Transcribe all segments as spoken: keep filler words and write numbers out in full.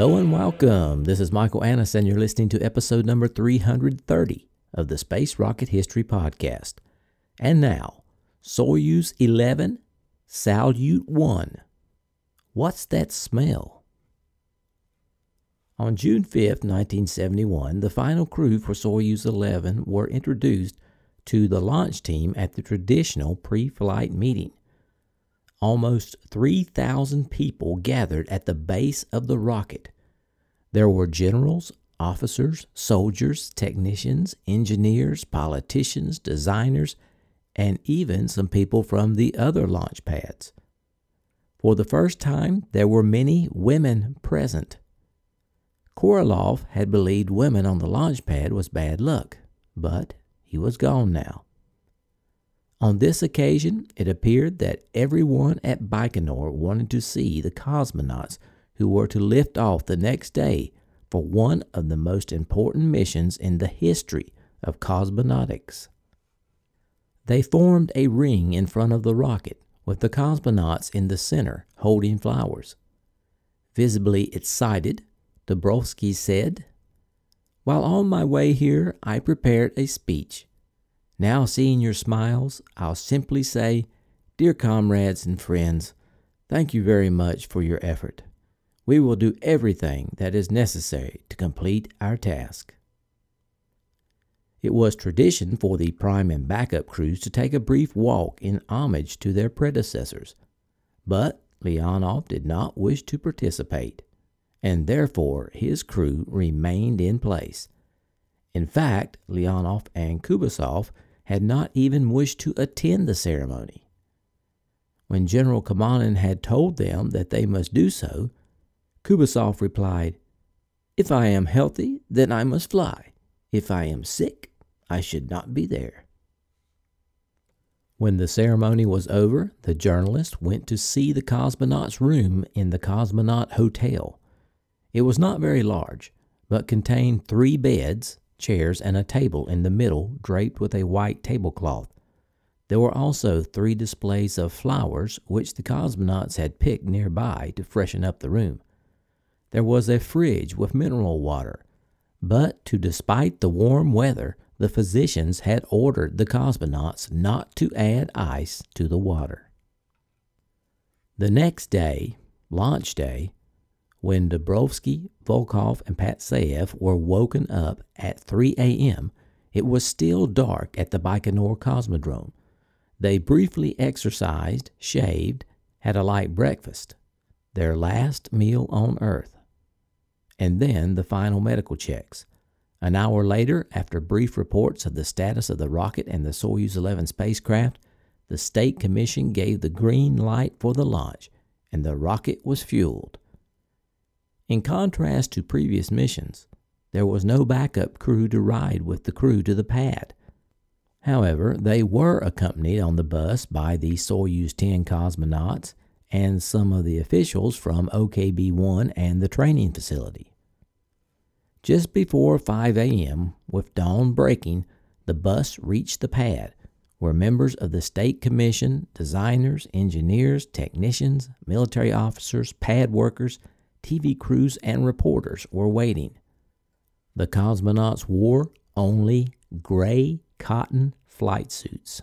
Hello and welcome. This is Michael Annis, and you're listening to episode number three hundred thirty of the Space Rocket History Podcast. And now, Soyuz eleven, Salyut one. What's that smell? On June fifth, nineteen seventy-one, the final crew for Soyuz eleven were introduced to the launch team at the traditional pre-flight meeting. Almost three thousand people gathered at the base of the rocket. There were generals, officers, soldiers, technicians, engineers, politicians, designers, and even some people from the other launch pads. For the first time, there were many women present. Korolev had believed women on the launch pad was bad luck, but he was gone now. On this occasion, it appeared that everyone at Baikonur wanted to see the cosmonauts who were to lift off the next day for one of the most important missions in the history of cosmonautics. They formed a ring in front of the rocket, with the cosmonauts in the center holding flowers. Visibly excited, Dobrovsky said, "While on my way here, I prepared a speech. Now seeing your smiles, I'll simply say, dear comrades and friends, thank you very much for your effort. We will do everything that is necessary to complete our task." It was tradition for the prime and backup crews to take a brief walk in homage to their predecessors, but Leonov did not wish to participate, and therefore his crew remained in place. In fact, Leonov and Kubasov had not even wished to attend the ceremony. When General Kamanin had told them that they must do so, Kubasov replied, "If I am healthy, then I must fly. If I am sick, I should not be there." When the ceremony was over, the journalist went to see the cosmonaut's room in the cosmonaut hotel. It was not very large, but contained three beds, chairs, and a table in the middle draped with a white tablecloth. There were also three displays of flowers which the cosmonauts had picked nearby to freshen up the room. There was a fridge with mineral water, but to despite the warm weather, the physicians had ordered the cosmonauts not to add ice to the water. The next day, launch day, when Dobrovsky, Volkov, and Patsayev were woken up at three a.m., it was still dark at the Baikonur Cosmodrome. They briefly exercised, shaved, had a light breakfast, their last meal on Earth, and then the final medical checks. An hour later, after brief reports of the status of the rocket and the Soyuz eleven spacecraft, the State Commission gave the green light for the launch, and the rocket was fueled. In contrast to previous missions, there was no backup crew to ride with the crew to the pad. However, they were accompanied on the bus by the Soyuz ten cosmonauts and some of the officials from O K B one and the training facility. Just before five a.m., with dawn breaking, the bus reached the pad, where members of the State Commission, designers, engineers, technicians, military officers, pad workers, T V crews, and reporters were waiting. The cosmonauts wore only gray cotton flight suits.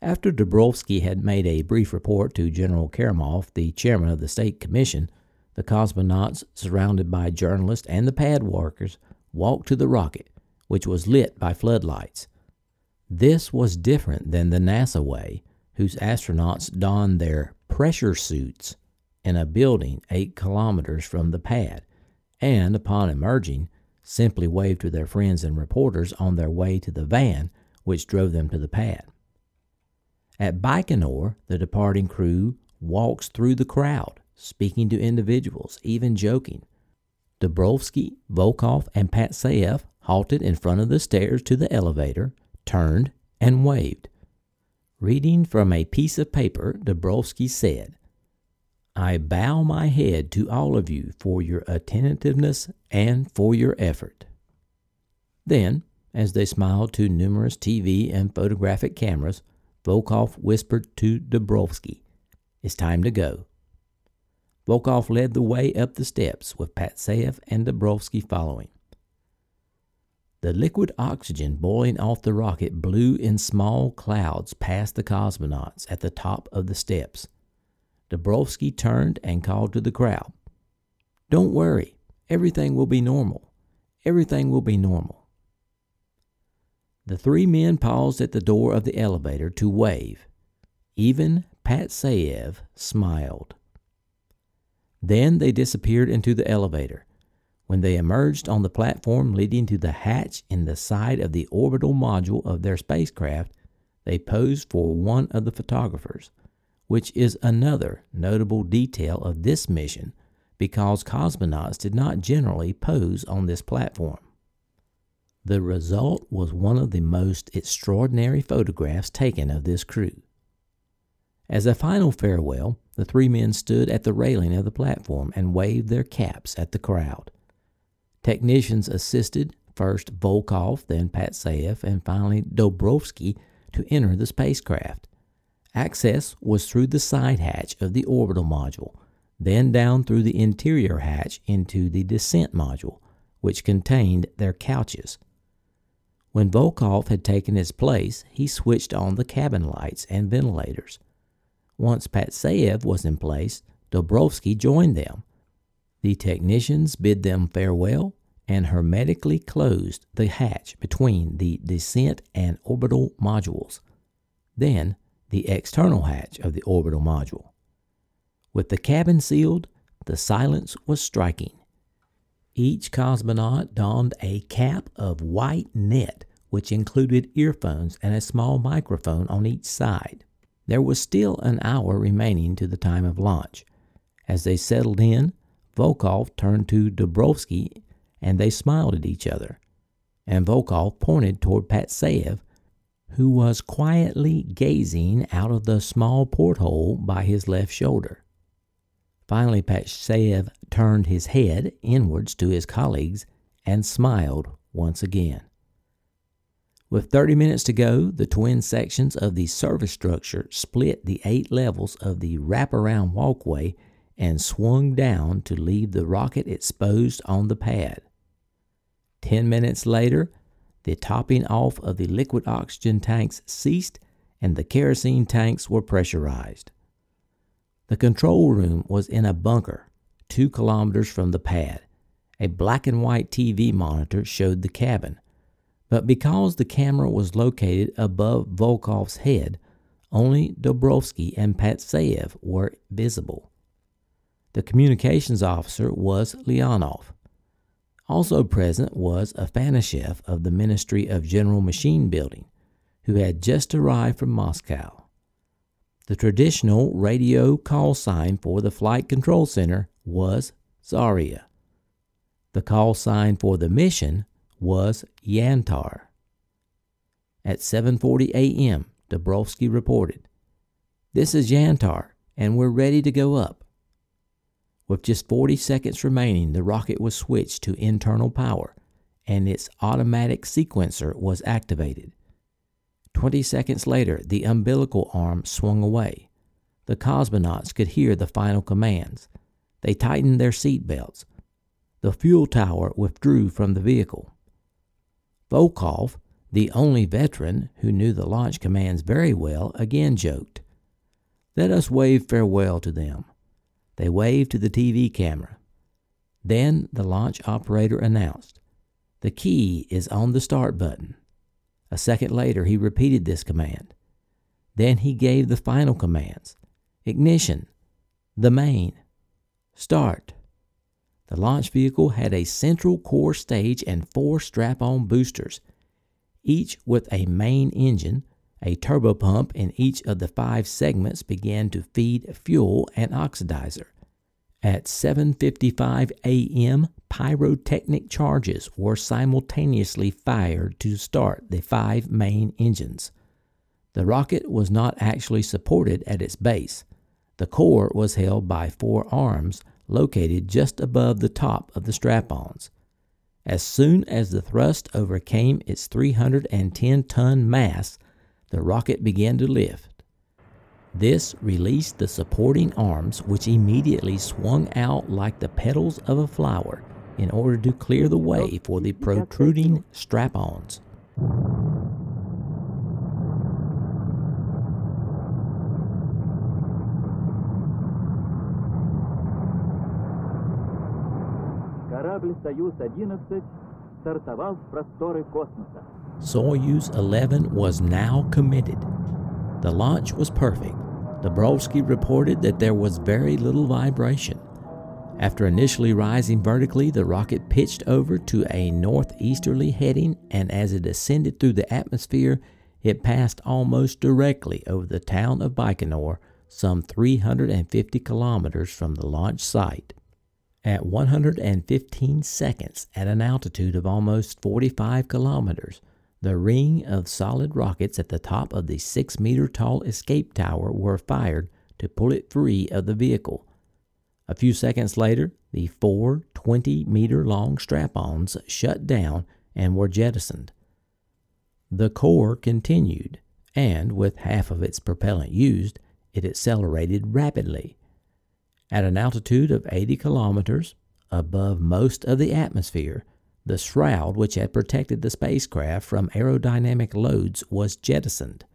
After Dobrovsky had made a brief report to General Karamov, the chairman of the State Commission, the cosmonauts, surrounded by journalists and the pad workers, walked to the rocket, which was lit by floodlights. This was different than the NASA way, whose astronauts donned their pressure suits in a building eight kilometers from the pad, and upon emerging, simply waved to their friends and reporters on their way to the van which drove them to the pad. At Baikonur, the departing crew walks through the crowd, speaking to individuals, even joking. Dobrovsky, Volkov, and Patsayev halted in front of the stairs to the elevator, turned, and waved. Reading from a piece of paper, Dobrovsky said, "I bow my head to all of you for your attentiveness and for your effort." Then, as they smiled to numerous T V and photographic cameras, Volkov whispered to Dobrovsky, "It's time to go." Volkov led the way up the steps, with Patsayev and Dobrovsky following. The liquid oxygen boiling off the rocket blew in small clouds past the cosmonauts at the top of the steps. Dobrovsky turned and called to the crowd. "Don't worry, everything will be normal. Everything will be normal." The three men paused at the door of the elevator to wave. Even Patsayev smiled. Then they disappeared into the elevator. When they emerged on the platform leading to the hatch in the side of the orbital module of their spacecraft, they posed for one of the photographers, which is another notable detail of this mission because cosmonauts did not generally pose on this platform. The result was one of the most extraordinary photographs taken of this crew. As a final farewell, the three men stood at the railing of the platform and waved their caps at the crowd. Technicians assisted, first Volkov, then Patsayev, and finally Dobrovsky to enter the spacecraft. Access was through the side hatch of the orbital module, then down through the interior hatch into the descent module, which contained their couches. When Volkov had taken his place, he switched on the cabin lights and ventilators. Once Patsayev was in place, Dobrovsky joined them. The technicians bid them farewell and hermetically closed the hatch between the descent and orbital modules, then the external hatch of the orbital module. With the cabin sealed, the silence was striking. Each cosmonaut donned a cap of white net, which included earphones and a small microphone on each side. There was still an hour remaining to the time of launch. As they settled in, Volkov turned to Dobrovsky and they smiled at each other, and Volkov pointed toward Patsayev, who was quietly gazing out of the small porthole by his left shoulder. Finally, Patsayev turned his head inwards to his colleagues and smiled once again. With thirty minutes to go, the twin sections of the service structure split the eight levels of the wraparound walkway and swung down to leave the rocket exposed on the pad. Ten minutes later, the topping off of the liquid oxygen tanks ceased and the kerosene tanks were pressurized. The control room was in a bunker, two kilometers from the pad. A black and white T V monitor showed the cabin, but because the camera was located above Volkov's head, only Dobrovsky and Patsayev were visible. The communications officer was Leonov. Also present was Afanasyev of the Ministry of General Machine Building, who had just arrived from Moscow. The traditional radio call sign for the Flight Control Center was Zarya. The call sign for the mission was Yantar. At seven forty a.m., Dobrovsky reported, "This is Yantar, and we're ready to go up." With just forty seconds remaining, the rocket was switched to internal power, and its automatic sequencer was activated. twenty seconds later, the umbilical arm swung away. The cosmonauts could hear the final commands. They tightened their seatbelts. The fuel tower withdrew from the vehicle. Volkov, the only veteran who knew the launch commands very well, again joked, "Let us wave farewell to them." They waved to the T V camera. Then the launch operator announced, "The key is on the start button." A second later, he repeated this command. Then he gave the final commands: ignition, the main, start. The launch vehicle had a central core stage and four strap-on boosters, each with a main engine. A turbopump in each of the five segments began to feed fuel and oxidizer. At seven fifty-five a.m., pyrotechnic charges were simultaneously fired to start the five main engines. The rocket was not actually supported at its base. The core was held by four arms located just above the top of the strap-ons. As soon as the thrust overcame its three hundred ten-ton mass, the rocket began to lift. This released the supporting arms, which immediately swung out like the petals of a flower in order to clear the way for the protruding strap-ons. Союз одиннадцать стартовал в просторы космоса. Soyuz eleven was now committed. The launch was perfect. Dobrovsky reported that there was very little vibration. After initially rising vertically, the rocket pitched over to a northeasterly heading, and as it ascended through the atmosphere, it passed almost directly over the town of Baikonur, some three hundred fifty kilometers from the launch site. At one hundred fifteen seconds, at an altitude of almost forty-five kilometers, the ring of solid rockets at the top of the six-meter-tall escape tower were fired to pull it free of the vehicle. A few seconds later, the four twenty-meter-long strap-ons shut down and were jettisoned. The core continued, and with half of its propellant used, it accelerated rapidly. At an altitude of eighty kilometers, above most of the atmosphere, the shroud which had protected the spacecraft from aerodynamic loads was jettisoned.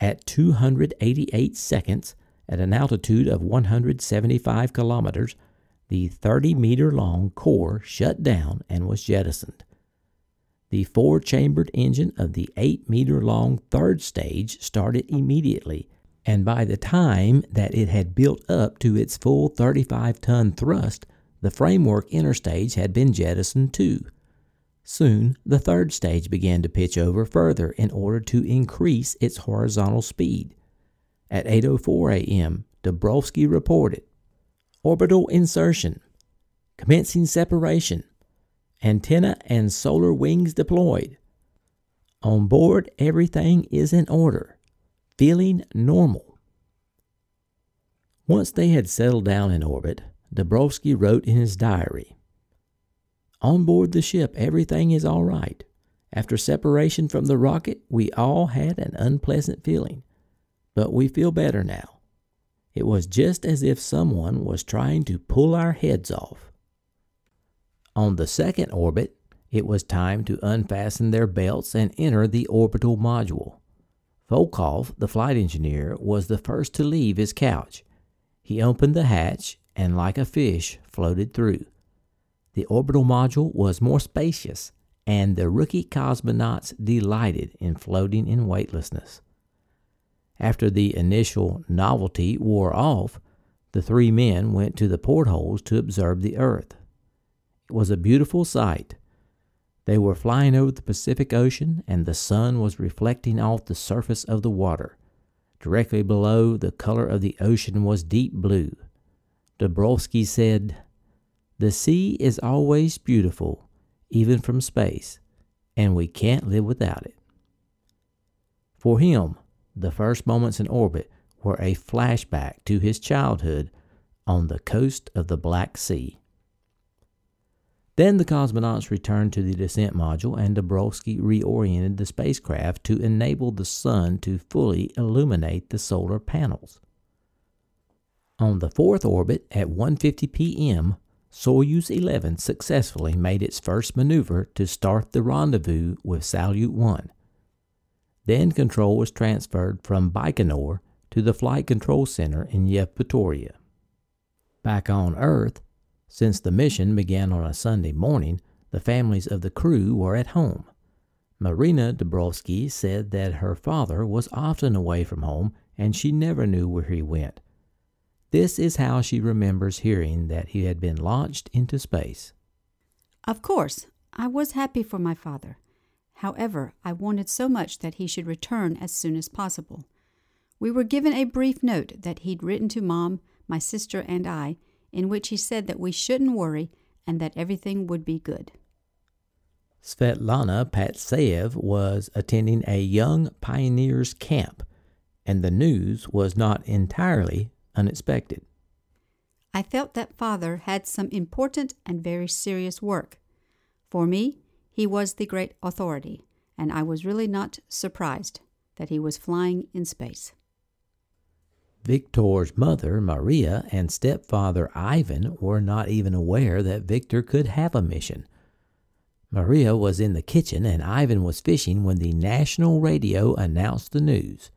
At two hundred eighty-eight seconds, at an altitude of one hundred seventy-five kilometers, the thirty-meter-long core shut down and was jettisoned. The four-chambered engine of the eight-meter-long third stage started immediately, and by the time that it had built up to its full thirty-five-ton thrust, the framework inner stage had been jettisoned too. Soon, the third stage began to pitch over further in order to increase its horizontal speed. At eight oh four a.m., Dobrovsky reported, "Orbital insertion, commencing separation, antenna and solar wings deployed. On board, everything is in order. Feeling normal." Once they had settled down in orbit, Dobrovsky wrote in his diary, "On board the ship, everything is all right. After separation from the rocket, we all had an unpleasant feeling, but we feel better now. It was just as if someone was trying to pull our heads off." On the second orbit, it was time to unfasten their belts and enter the orbital module. Volkov, the flight engineer, was the first to leave his couch. He opened the hatch and, like a fish, floated through. The orbital module was more spacious, and the rookie cosmonauts delighted in floating in weightlessness. After the initial novelty wore off, the three men went to the portholes to observe the Earth. It was a beautiful sight. They were flying over the Pacific Ocean, and the sun was reflecting off the surface of the water. Directly below, the color of the ocean was deep blue. Dobrovsky said, "The sea is always beautiful, even from space, and we can't live without it." For him, the first moments in orbit were a flashback to his childhood on the coast of the Black Sea. Then the cosmonauts returned to the descent module, and Dobrovsky reoriented the spacecraft to enable the sun to fully illuminate the solar panels. On the fourth orbit at one fifty p.m., Soyuz eleven successfully made its first maneuver to start the rendezvous with Salyut one. Then control was transferred from Baikonur to the Flight Control Center in Yevpatoria. Back on Earth, since the mission began on a Sunday morning, the families of the crew were at home. Marina Dobrovsky said that her father was often away from home and she never knew where he went. This is how she remembers hearing that he had been launched into space. "Of course, I was happy for my father. However, I wanted so much that he should return as soon as possible. We were given a brief note that he'd written to Mom, my sister, and I, in which he said that we shouldn't worry and that everything would be good." Svetlana Patsayev was attending a young pioneers camp, and the news was not entirely unexpected. "I felt that Father had some important and very serious work. For me, he was the great authority, and I was really not surprised that he was flying in space." Victor's mother, Maria, and stepfather, Ivan, were not even aware that Victor could have a mission. Maria was in the kitchen and Ivan was fishing when the national radio announced the news.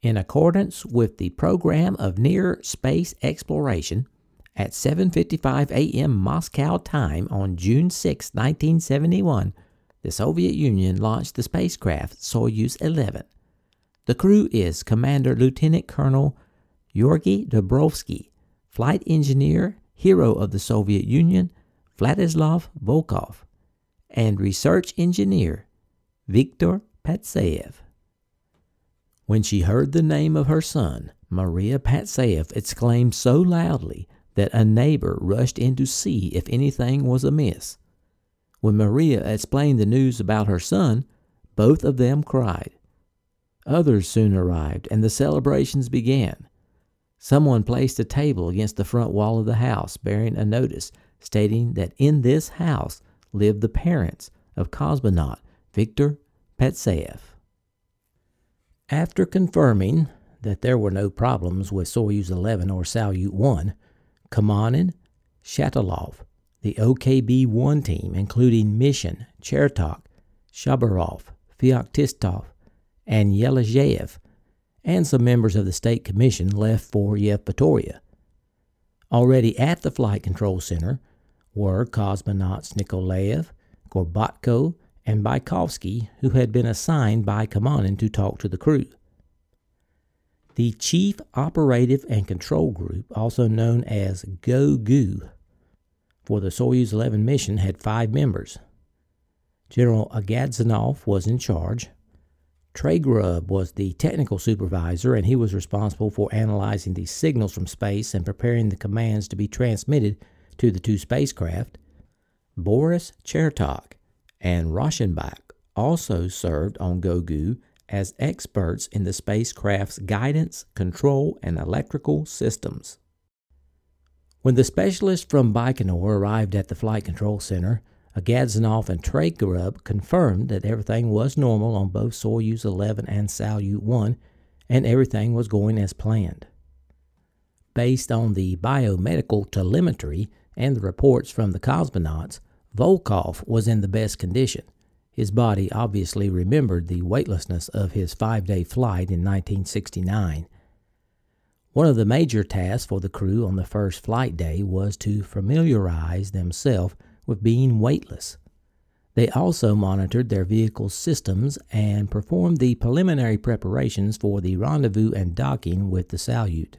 In accordance with the program of near space exploration, at seven fifty-five a.m. Moscow time on June sixth, nineteen seventy-one, the Soviet Union launched the spacecraft Soyuz eleven. The crew is Commander Lieutenant Colonel Georgy Dobrovsky, Flight Engineer, Hero of the Soviet Union, Vladislav Volkov, and Research Engineer Viktor Patsayev. When she heard the name of her son, Maria Patsayev exclaimed so loudly that a neighbor rushed in to see if anything was amiss. When Maria explained the news about her son, both of them cried. Others soon arrived and the celebrations began. Someone placed a table against the front wall of the house bearing a notice stating that in this house lived the parents of cosmonaut Viktor Patsayev. After confirming that there were no problems with Soyuz eleven or Salyut one, Kamanin, Shatalov, the O K B one team including Mishin, Chertok, Shabarov, Feoktistov, and Yeliseyev, and some members of the State Commission left for Yevpatoria. Already at the Flight Control Center were cosmonauts Nikolaev, Gorbatko, and Bykovsky, who had been assigned by Kamanin to talk to the crew. The Chief Operative and Control Group, also known as GOGU, for the Soyuz eleven mission had five members. General Agadzhanov was in charge. Tregub was the technical supervisor, and he was responsible for analyzing the signals from space and preparing the commands to be transmitted to the two spacecraft. Boris Chertok and Raushenbakh also served on GOGU as experts in the spacecraft's guidance, control, and electrical systems. When the specialists from Baikonur arrived at the Flight Control Center, Agadzhanov and Tregub confirmed that everything was normal on both Soyuz eleven and Salyut one, and everything was going as planned. Based on the biomedical telemetry and the reports from the cosmonauts, Volkov was in the best condition. His body obviously remembered the weightlessness of his five-day flight in nineteen sixty-nine. One of the major tasks for the crew on the first flight day was to familiarize themselves with being weightless. They also monitored their vehicle's systems and performed the preliminary preparations for the rendezvous and docking with the Salyut.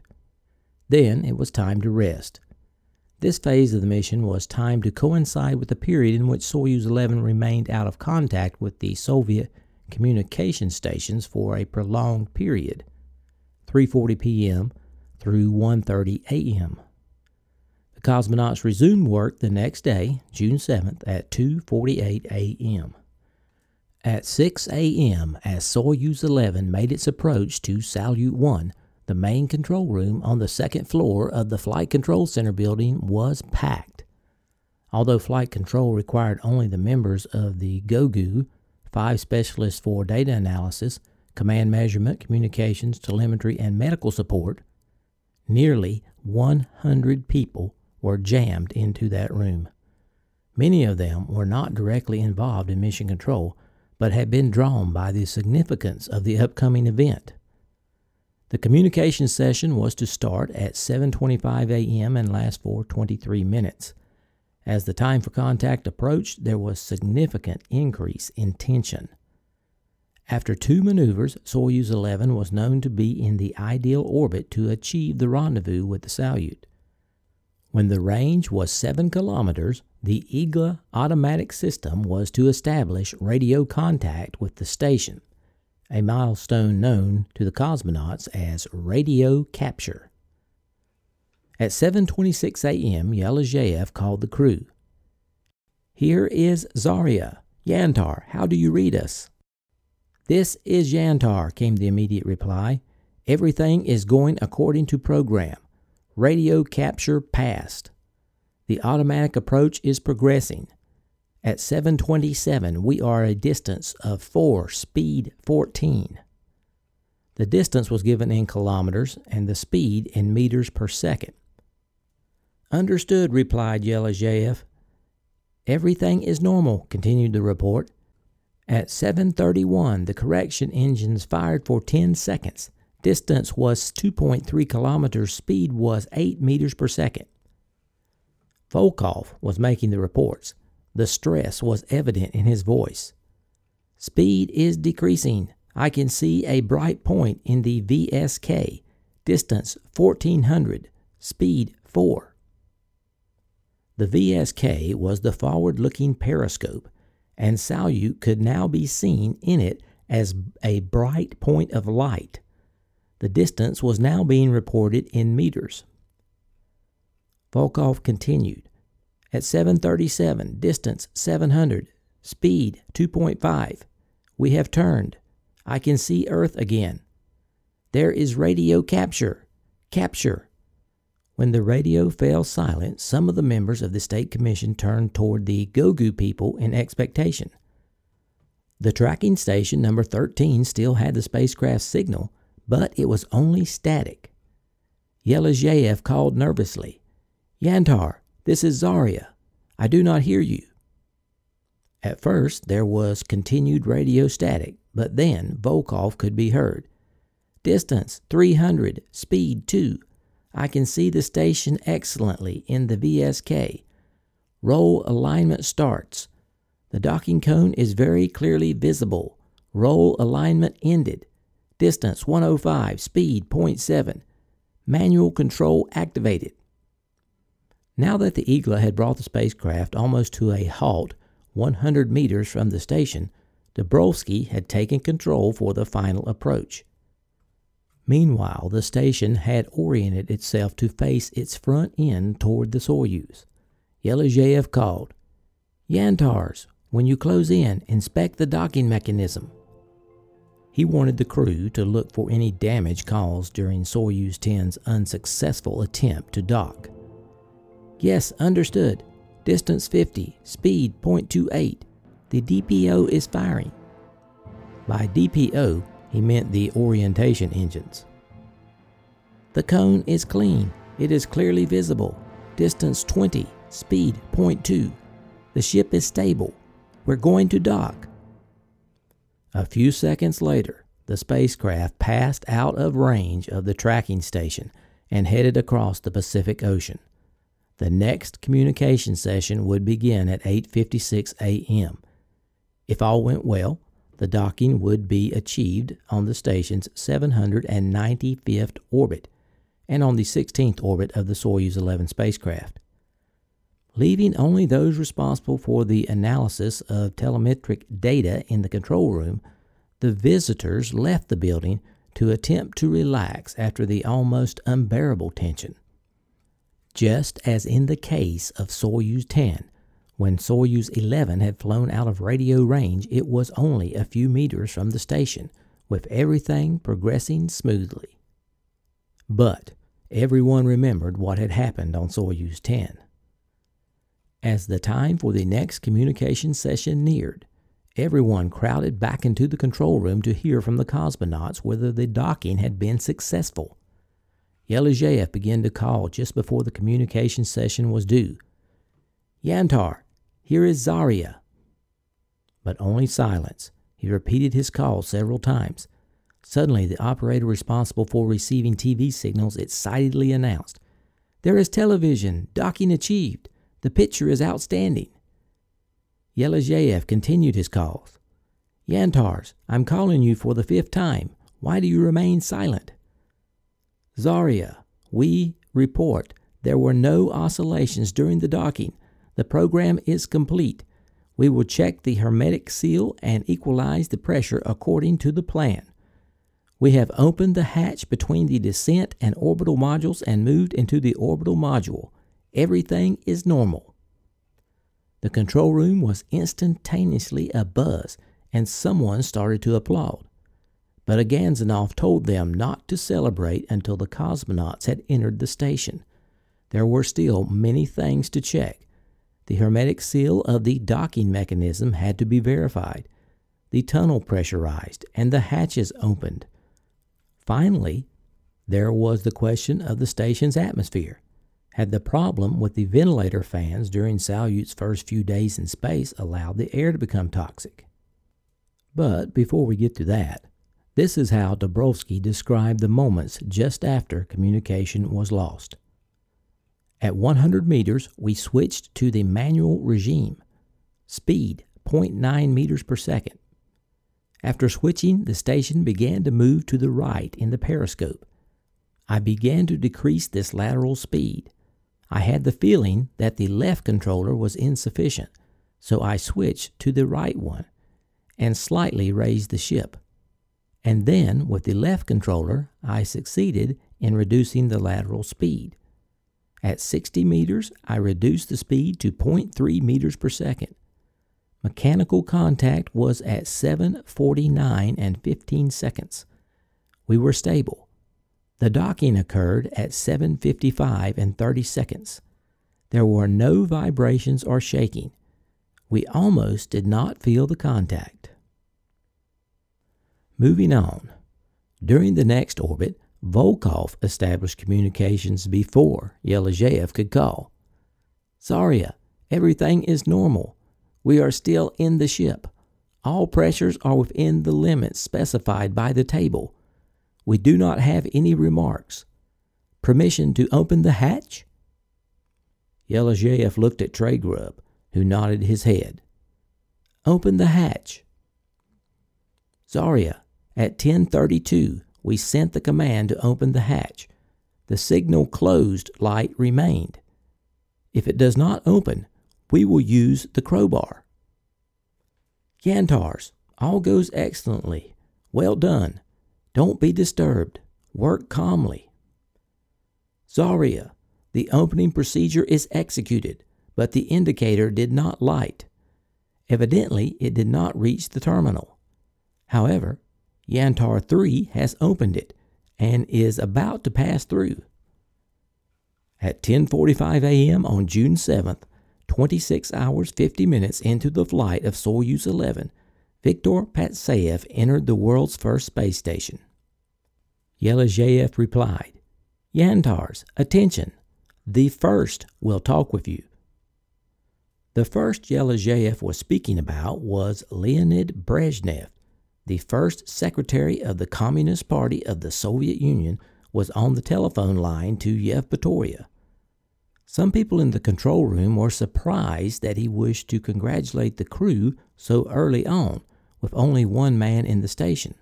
Then it was time to rest. This phase of the mission was timed to coincide with the period in which Soyuz eleven remained out of contact with the Soviet communication stations for a prolonged period, three forty p.m. through one thirty a.m. The cosmonauts resumed work the next day, June seventh, at two forty-eight a.m. At six a.m., as Soyuz eleven made its approach to Salyut one, the main control room on the second floor of the Flight Control Center building was packed. Although flight control required only the members of the GOGU, five specialists for data analysis, command measurement, communications, telemetry, and medical support, nearly one hundred people were jammed into that room. Many of them were not directly involved in mission control, but had been drawn by the significance of the upcoming event. The communication session was to start at seven twenty-five a.m. and last for twenty-three minutes. As the time for contact approached, there was significant increase in tension. After two maneuvers, Soyuz eleven was known to be in the ideal orbit to achieve the rendezvous with the Salyut. When the range was seven kilometers, the Igla automatic system was to establish radio contact with the station, a milestone known to the cosmonauts as radio capture. At seven twenty-six a.m., Yeliseyev called the crew. "Here is Zarya. Yantar, how do you read us?" "This is Yantar," came the immediate reply. "Everything is going according to program. Radio capture passed. The automatic approach is progressing. At seven twenty-seven, we are a distance of four, speed fourteen. The distance was given in kilometers and the speed in meters per second. Understood, replied Yeliseyev. Everything is normal, continued the report. At seven thirty-one, the correction engines fired for ten seconds. Distance was two point three kilometers. Speed was eight meters per second. Volkov was making the reports. The stress was evident in his voice. Speed is decreasing. I can see a bright point in the V S K. Distance fourteen hundred. Speed four. The V S K was the forward-looking periscope, and Salyut could now be seen in it as a bright point of light. The distance was now being reported in meters. Volkov continued. At seven thirty-seven, distance seven hundred, speed two point five. We have turned. I can see Earth again. There is radio capture. Capture. When the radio fell silent, some of the members of the State Commission turned toward the Gogu people in expectation. The tracking station number thirteen still had the spacecraft signal, but it was only static. Yeliseyev called nervously. Yantar, this is Zarya. I do not hear you. At first, there was continued radio static, but then Volkov could be heard. Distance three hundred, speed two. I can see the station excellently in the V S K. Roll alignment starts. The docking cone is very clearly visible. Roll alignment ended. Distance one oh five, speed zero point seven. Manual control activated. Now that the Igla had brought the spacecraft almost to a halt, one hundred meters from the station, Dobrovsky had taken control for the final approach. Meanwhile, the station had oriented itself to face its front end toward the Soyuz. Yeliseyev called, Yantars, when you close in, inspect the docking mechanism. He wanted the crew to look for any damage caused during Soyuz ten's unsuccessful attempt to dock. Yes, understood. Distance fifty, speed zero point two eight. The D P O is firing. By D P O, he meant the orientation engines. The cone is clean. It is clearly visible. Distance twenty, speed zero point two. The ship is stable. We're going to dock. A few seconds later, the spacecraft passed out of range of the tracking station and headed across the Pacific Ocean. The next communication session would begin at eight fifty-six a.m. If all went well, the docking would be achieved on the station's seven hundred ninety-fifth orbit and on the sixteenth orbit of the Soyuz eleven spacecraft. Leaving only those responsible for the analysis of telemetric data in the control room, the visitors left the building to attempt to relax after the almost unbearable tension. Just as in the case of Soyuz ten, when Soyuz eleven had flown out of radio range, it was only a few meters from the station, with everything progressing smoothly. But everyone remembered what had happened on Soyuz ten. As the time for the next communication session neared, everyone crowded back into the control room to hear from the cosmonauts whether the docking had been successful. Yeliseyev began to call just before the communication session was due. Yantar, here is Zarya. But only silence. He repeated his call several times. Suddenly, the operator responsible for receiving T V signals excitedly announced, There is television. Docking achieved. The picture is outstanding. Yeliseyev continued his calls. Yantars, I'm calling you for the fifth time. Why do you remain silent? Zarya, we report there were no oscillations during the docking. The program is complete. We will check the hermetic seal and equalize the pressure according to the plan. We have opened the hatch between the descent and orbital modules and moved into the orbital module. Everything is normal. The control room was instantaneously abuzz, and someone started to applaud. But Agadzhanov told them not to celebrate until the cosmonauts had entered the station. There were still many things to check. The hermetic seal of the docking mechanism had to be verified, the tunnel pressurized, and the hatches opened. Finally, there was the question of the station's atmosphere. Had the problem with the ventilator fans during Salyut's first few days in space allowed the air to become toxic? But before we get to that, this is how Dobrovsky described the moments just after communication was lost. At one hundred meters, we switched to the manual regime. Speed, zero point nine meters per second. After switching, the station began to move to the right in the periscope. I began to decrease this lateral speed. I had the feeling that the left controller was insufficient, so I switched to the right one and slightly raised the ship. And then, with the left controller, I succeeded in reducing the lateral speed. At sixty meters, I reduced the speed to zero point three meters per second. Mechanical contact was at seven forty-nine and fifteen seconds. We were stable. The docking occurred at seven fifty-five and thirty seconds. There were no vibrations or shaking. We almost did not feel the contact. Moving on. During the next orbit, Volkov established communications before Yeliseyev could call. Zarya, everything is normal. We are still in the ship. All pressures are within the limits specified by the table. We do not have any remarks. Permission to open the hatch? Yeliseyev looked at Tregub, who nodded his head. Open the hatch. Zarya, at ten thirty-two, we sent the command to open the hatch. The signal closed light remained. If it does not open, we will use the crowbar. Yantars, all goes excellently. Well done. Don't be disturbed. Work calmly. Zarya, the opening procedure is executed, but the indicator did not light. Evidently, it did not reach the terminal. However, Yantar three has opened it and is about to pass through. At ten forty-five a.m. on June seventh, twenty-six hours fifty minutes into the flight of Soyuz eleven, Viktor Patsayev entered the world's first space station. Yeliseyev replied, Yantars, attention. The first will talk with you. The first Yeliseyev was speaking about was Leonid Brezhnev. The first secretary of the Communist Party of the Soviet Union was on the telephone line to Yevpatoria. Some people in the control room were surprised that he wished to congratulate the crew so early on, with only one man in the station.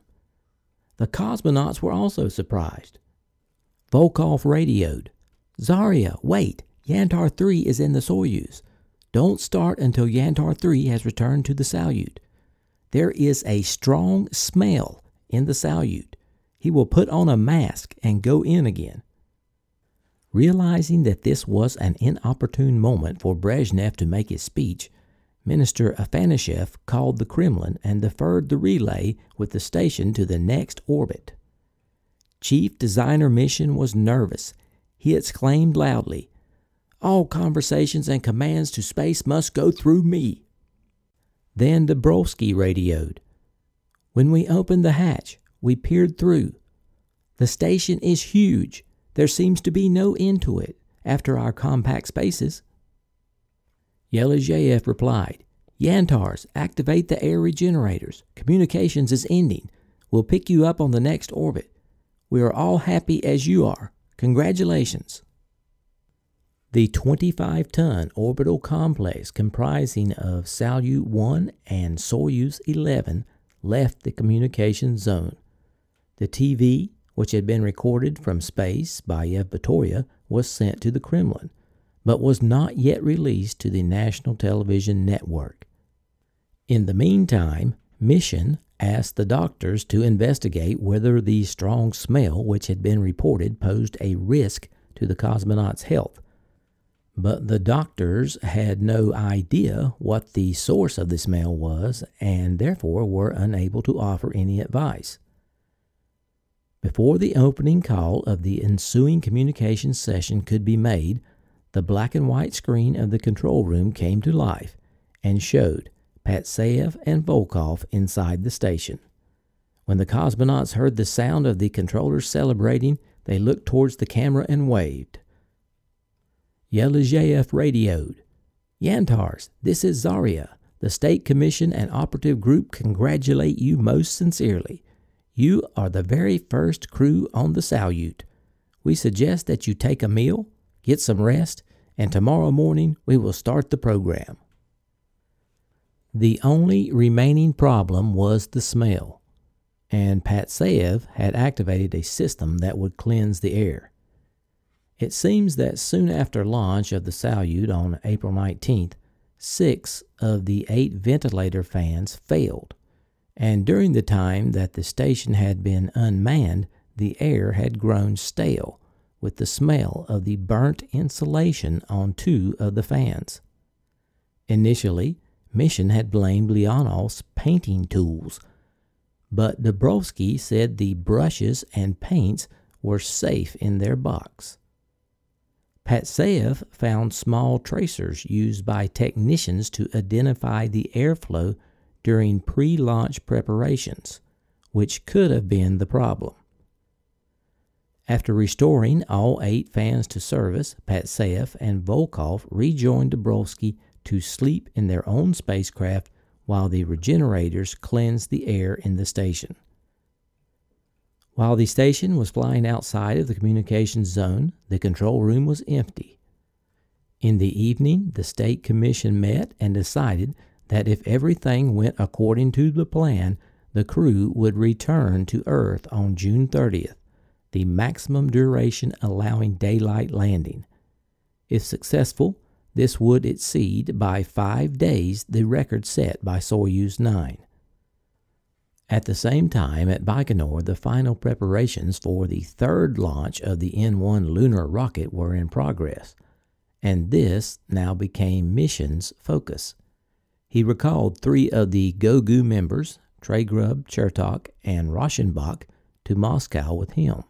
The cosmonauts were also surprised. Volkov radioed, Zarya, wait, Yantar three is in the Soyuz. Don't start until Yantar three has returned to the Salyut. There is a strong smell in the Salyut. He will put on a mask and go in again. Realizing that this was an inopportune moment for Brezhnev to make his speech, Minister Afanasyev called the Kremlin and deferred the relay with the station to the next orbit. Chief Designer Mission was nervous. He exclaimed loudly, "All conversations and commands to space must go through me." Then Dobrovsky radioed, "When we opened the hatch, we peered through. The station is huge. There seems to be no end to it after our compact spaces." Yeliseyev replied, Yantars, activate the air regenerators. Communications is ending. We'll pick you up on the next orbit. We are all happy as you are. Congratulations. The twenty-five ton orbital complex comprising of Salyut one and Soyuz eleven left the communication zone. The T V, which had been recorded from space by Yevpatoria, was sent to the Kremlin, but was not yet released to the national television network. In the meantime, Mission asked the doctors to investigate whether the strong smell which had been reported posed a risk to the cosmonauts' health. But the doctors had no idea what the source of the smell was and therefore were unable to offer any advice. Before the opening call of the ensuing communication session could be made, the black and white screen of the control room came to life and showed Patsayev and Volkov inside the station. When the cosmonauts heard the sound of the controllers celebrating, they looked towards the camera and waved. Yeliseyev radioed, "Yantars, this is Zarya. The State Commission and Operative Group congratulate you most sincerely. You are the very first crew on the Salyut. We suggest that you take a meal, get some rest, and tomorrow morning we will start the program." The only remaining problem was the smell, and Patsayev had activated a system that would cleanse the air. It seems that soon after launch of the Salyut on April nineteenth, six of the eight ventilator fans failed, and during the time that the station had been unmanned, the air had grown stale with the smell of the burnt insulation on two of the fans. Initially, Mission had blamed Leonov's painting tools, but Dobrovsky said the brushes and paints were safe in their box. Patsayev found small tracers used by technicians to identify the airflow during pre-launch preparations, which could have been the problem. After restoring all eight fans to service, Patsayev and Volkov rejoined Dobrovsky to sleep in their own spacecraft while the regenerators cleansed the air in the station. While the station was flying outside of the communications zone, the control room was empty. In the evening, the State Commission met and decided that if everything went according to the plan, the crew would return to Earth on June thirtieth, the maximum duration allowing daylight landing. If successful, this would exceed by five days the record set by Soyuz nine. At the same time, at Baikonur, the final preparations for the third launch of the N one lunar rocket were in progress, and this now became Mission's focus. He recalled three of the GOGU members, Tregub, Chertok, and Raushenbakh, to Moscow with him,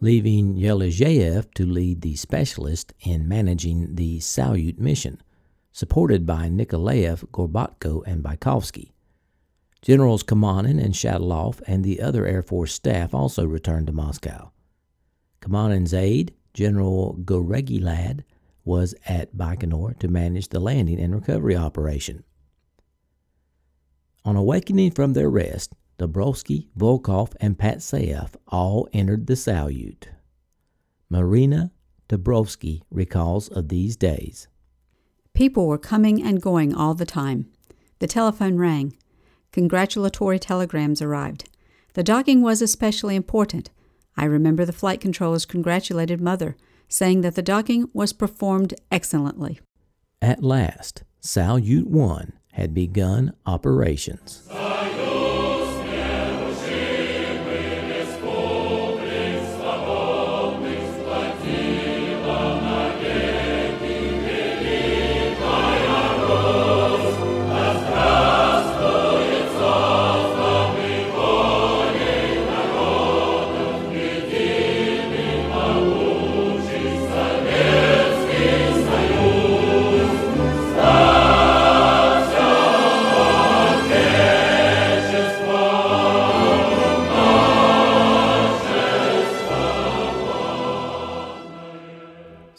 leaving Yeliseyev to lead the specialist in managing the Salyut mission, supported by Nikolaev, Gorbatko, and Bykovsky. Generals Kamanin and Shatalov and the other Air Force staff also returned to Moscow. Kamanin's aide, General Goregilad, was at Baikonur to manage the landing and recovery operation. On awakening from their rest, Dobrovsky, Volkov, and Patsayev all entered the Salyut. Marina Dobrovsky recalls of these days. "People were coming and going all the time. The telephone rang. Congratulatory telegrams arrived. The docking was especially important. I remember the flight controllers congratulated Mother, saying that the docking was performed excellently." At last, Salyut one had begun operations.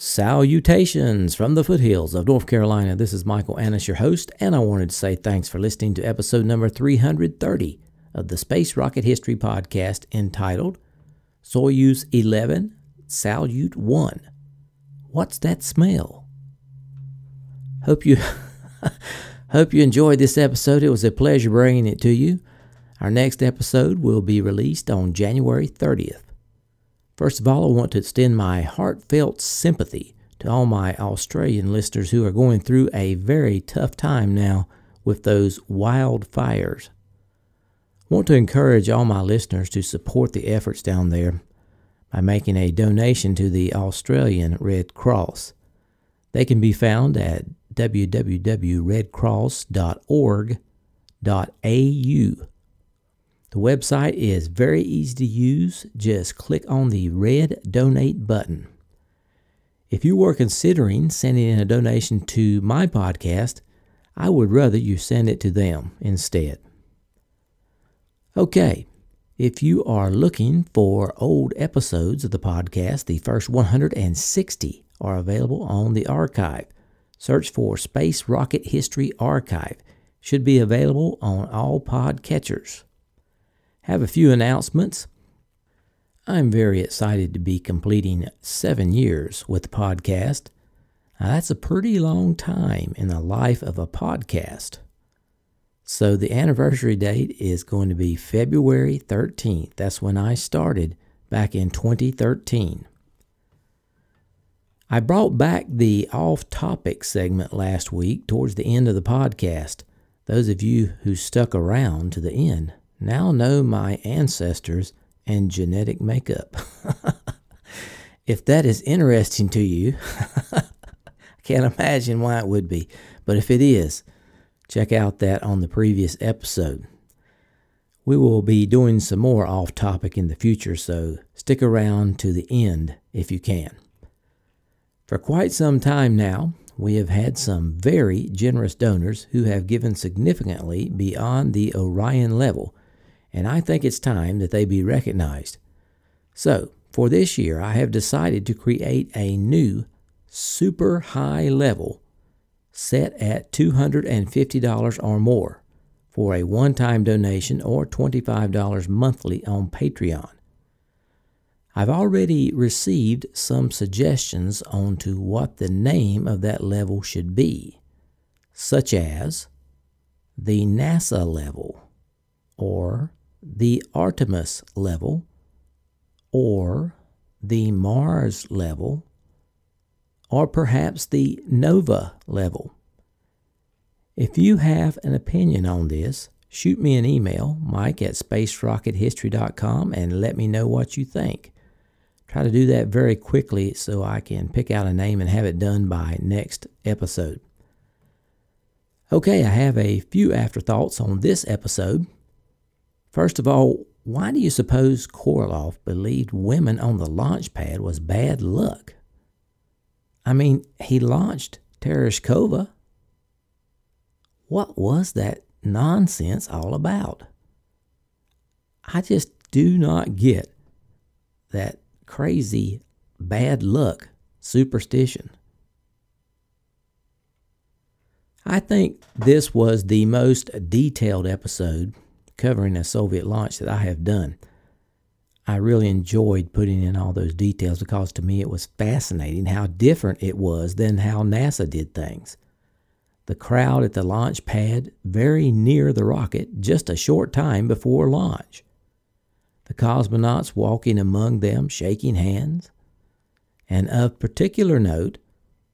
Salutations from the foothills of North Carolina. This is Michael Annis, your host, and I wanted to say thanks for listening to episode number three hundred thirty of the Space Rocket History Podcast, entitled Soyuz eleven, Salyut one. What's that smell? Hope you hope you enjoyed this episode. It was a pleasure bringing it to you. Our next episode will be released on January thirtieth. First of all, I want to extend my heartfelt sympathy to all my Australian listeners who are going through a very tough time now with those wildfires. I want to encourage all my listeners to support the efforts down there by making a donation to the Australian Red Cross. They can be found at w w w dot red cross dot org dot a u. The website is very easy to use. Just click on the red donate button. If you were considering sending in a donation to my podcast, I would rather you send it to them instead. Okay, If you are looking for old episodes of the podcast, the first one hundred sixty are available on the archive. Search for Space Rocket History Archive. Should be available on all podcatchers. Have a few announcements. I'm very excited to be completing seven years with the podcast. Now, that's a pretty long time in the life of a podcast. So the anniversary date is going to be February thirteenth. That's when I started back in twenty thirteen. I brought back the off-topic segment last week towards the end of the podcast. Those of you who stuck around to the end now know my ancestors and genetic makeup. If that is interesting to you, I can't imagine why it would be, but if it is, check out that on the previous episode. We will be doing some more off-topic in the future, so stick around to the end if you can. For quite some time now, we have had some very generous donors who have given significantly beyond the Orion level, and I think it's time that they be recognized. So, for this year, I have decided to create a new super high level set at two hundred fifty dollars or more for a one-time donation or twenty-five dollars monthly on Patreon. I've already received some suggestions on to what the name of that level should be, such as the NASA level, or the Artemis level, or the Mars level, or perhaps the Nova level. If you have an opinion on this, shoot me an email, mike at space rocket history dot com, and let me know what you think. Try to do that very quickly so I can pick out a name and have it done by next episode. Okay, I have a few afterthoughts on this episode. First of all, why do you suppose Korolev believed women on the launch pad was bad luck? I mean, he launched Tereshkova. What was that nonsense all about? I just do not get that crazy bad luck superstition. I think this was the most detailed episode covering a Soviet launch that I have done. I really enjoyed putting in all those details because to me it was fascinating how different it was than how NASA did things. The crowd at the launch pad very near the rocket just a short time before launch. The cosmonauts walking among them, shaking hands. And of particular note,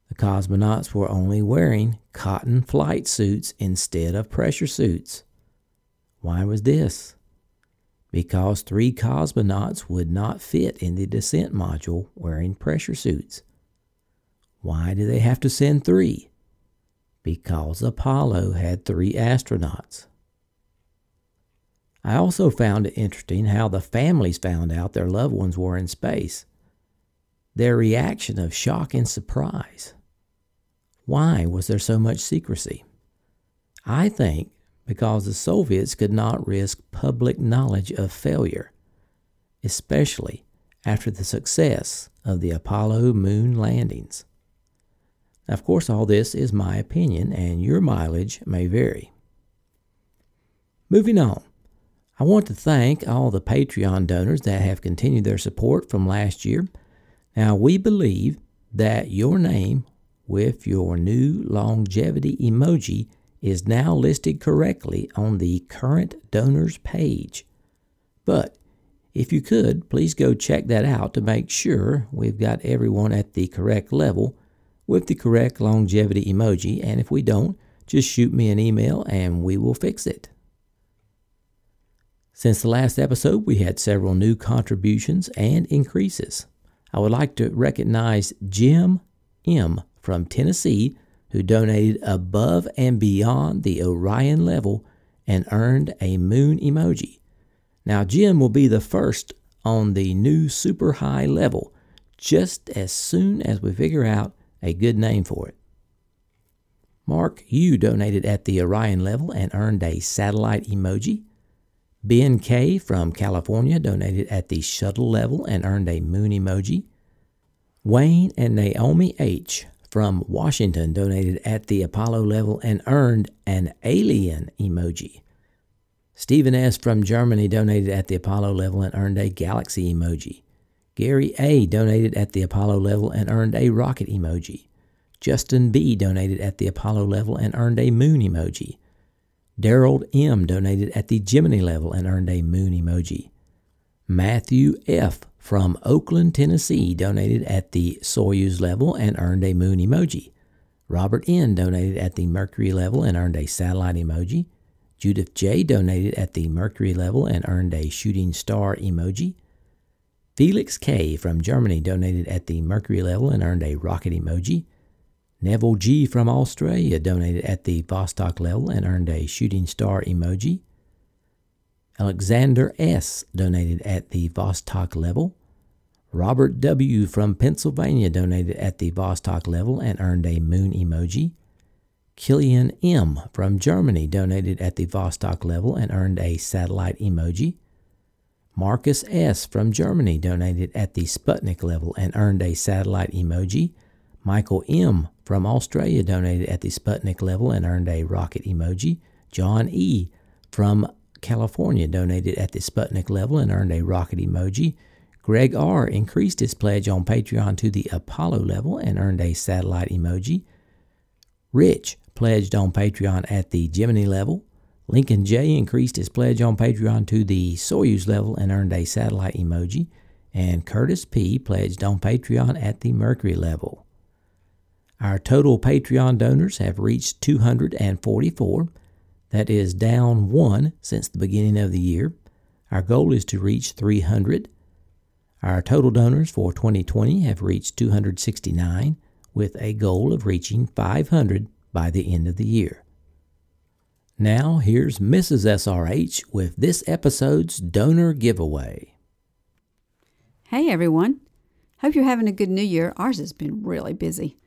the cosmonauts were only wearing cotton flight suits instead of pressure suits. Why was this? Because three cosmonauts would not fit in the descent module wearing pressure suits. Why did they have to send three? Because Apollo had three astronauts. I also found it interesting how the families found out their loved ones were in space. Their reaction of shock and surprise. Why was there so much secrecy? I think because the Soviets could not risk public knowledge of failure, especially after the success of the Apollo moon landings. Now, of course, all this is my opinion, and your mileage may vary. Moving on. I want to thank all the Patreon donors that have continued their support from last year. Now, we believe that your name with your new longevity emoji is now listed correctly on the current donors page. But if you could, please go check that out to make sure we've got everyone at the correct level with the correct longevity emoji. And if we don't, just shoot me an email and we will fix it. Since the last episode, we had several new contributions and increases. I would like to recognize Jim M. from Tennessee, who donated above and beyond the Orion level and earned a moon emoji. Now, Jim will be the first on the new super high level, just as soon as we figure out a good name for it. Mark U. donated at the Orion level and earned a satellite emoji. Ben K. from California donated at the shuttle level and earned a moon emoji. Wayne and Naomi H. from Washington donated at the Apollo level and earned an alien emoji. Stephen S. from Germany donated at the Apollo level and earned a galaxy emoji. Gary A. donated at the Apollo level and earned a rocket emoji. Justin B. donated at the Apollo level and earned a moon emoji. Daryl M. donated at the Gemini level and earned a moon emoji. Matthew F. from Oakland, Tennessee donated at the Soyuz level and earned a moon emoji. Robert N. donated at the Mercury level and earned a satellite emoji. Judith J. donated at the Mercury level and earned a shooting star emoji. Felix K. from Germany donated at the Mercury level and earned a rocket emoji. Neville G. from Australia donated at the Vostok level and earned a shooting star emoji. Alexander S. donated at the Vostok level. Robert W. from Pennsylvania donated at the Vostok level and earned a moon emoji. Killian M. from Germany donated at the Vostok level and earned a satellite emoji. Marcus S. from Germany donated at the Sputnik level and earned a satellite emoji. Michael M. from Australia donated at the Sputnik level and earned a rocket emoji. John E. from California donated at the Sputnik level and earned a rocket emoji. Greg R. increased his pledge on Patreon to the Apollo level and earned a satellite emoji. Rich pledged on Patreon at the Gemini level. Lincoln J. increased his pledge on Patreon to the Soyuz level and earned a satellite emoji. And Curtis P. pledged on Patreon at the Mercury level. Our total Patreon donors have reached two hundred forty-four. That is down one since the beginning of the year. Our goal is to reach three hundred. Our total donors for twenty twenty have reached two hundred sixty-nine, with a goal of reaching five hundred by the end of the year. Now here's Missus S R H with this episode's donor giveaway. Hey everyone. Hope you're having a good new year. Ours has been really busy.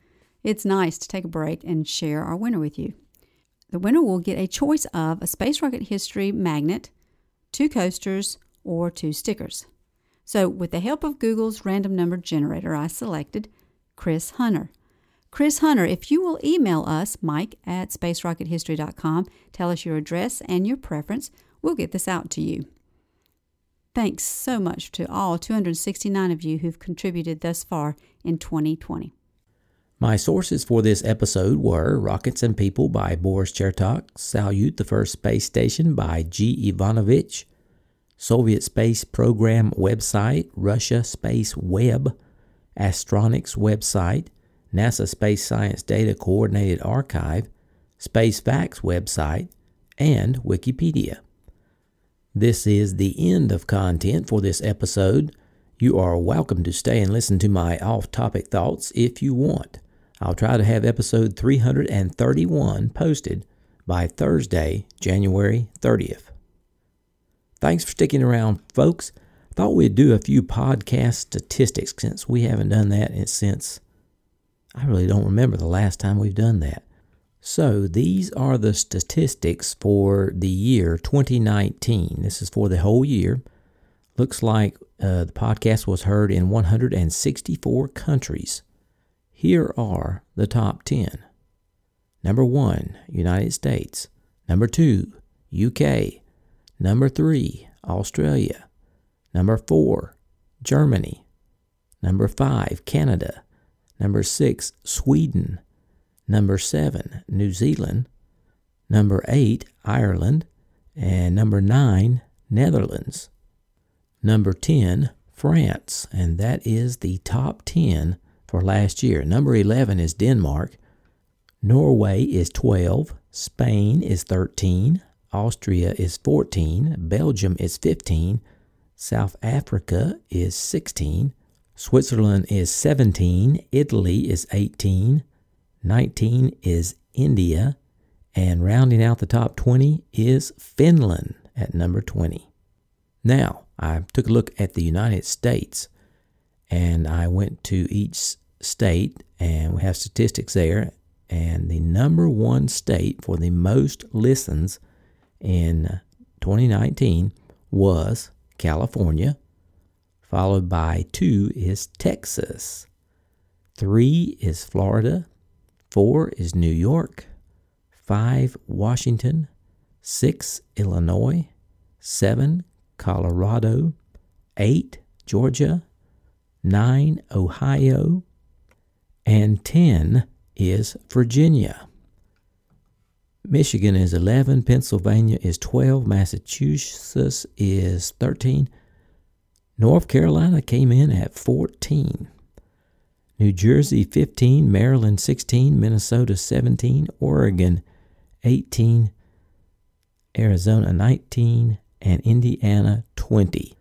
It's nice to take a break and share our winner with you. The winner will get a choice of a Space Rocket History magnet, two coasters, or two stickers. So with the help of Google's random number generator, I selected Chris Hunter. Chris Hunter, if you will email us, Mike at space rocket history dot com, tell us your address and your preference, we'll get this out to you. Thanks so much to all two hundred sixty-nine of you who've contributed thus far in twenty twenty. My sources for this episode were Rockets and People by Boris Chertok, Salyut the First Space Station by G. Ivanovich, Soviet Space Program website, Russia Space Web, Astronics website, NASA Space Science Data Coordinated Archive, Space Facts website, and Wikipedia. This is the end of content for this episode. You are welcome to stay and listen to my off-topic thoughts if you want. I'll try to have episode three hundred thirty-one posted by Thursday, January thirtieth. Thanks for sticking around, folks. Thought we'd do a few podcast statistics since we haven't done that and since I really don't remember the last time we've done that. So these are the statistics for the year twenty nineteen. This is for the whole year. Looks like uh, the podcast was heard in one hundred sixty-four countries. Here are the top ten. Number one, United States. Number two, U K. Number three, Australia. Number four, Germany. Number five, Canada. Number six, Sweden. Number seven, New Zealand. Number eight, Ireland. And number nine, Netherlands. Number ten, France. And that is the top ten for last year. Number eleven is Denmark. Norway is twelve. Spain is thirteen. Austria is fourteen. Belgium is fifteen. South Africa is sixteen, Switzerland is seventeen, Italy is eighteen, nineteen is India, and rounding out the top twenty is Finland at number twenty. Now, I took a look at the United States, and I went to each state, and we have statistics there, and the number one state for the most listens in twenty nineteen was California, followed by two is Texas, three is Florida, four is New York, five Washington, six Illinois, seven Colorado, eight Georgia, nine Ohio, and ten is Virginia. Michigan is eleven, Pennsylvania is twelve, Massachusetts is thirteen, North Carolina came in at fourteen, New Jersey fifteen, Maryland sixteen, Minnesota seventeen, Oregon eighteen, Arizona nineteen, and Indiana twenty.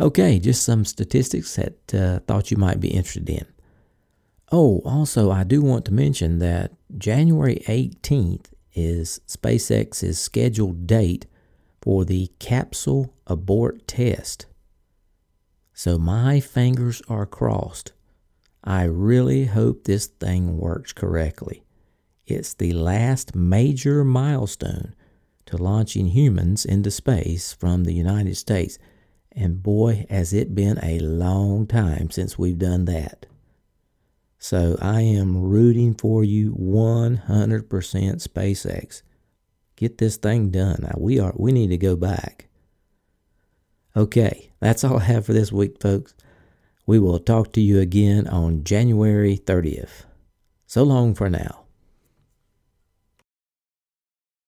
Okay, just some statistics that uh, thought you might be interested in. Oh, also I do want to mention that January eighteenth is SpaceX's scheduled date for the capsule abort test. So my fingers are crossed. I really hope this thing works correctly. It's the last major milestone to launching humans into space from the United States. And boy, has it been a long time since we've done that. So I am rooting for you one hundred percent SpaceX. Get this thing done. We are we need to go back. Okay, that's all I have for this week, folks. We will talk to you again on January thirtieth. So long for now.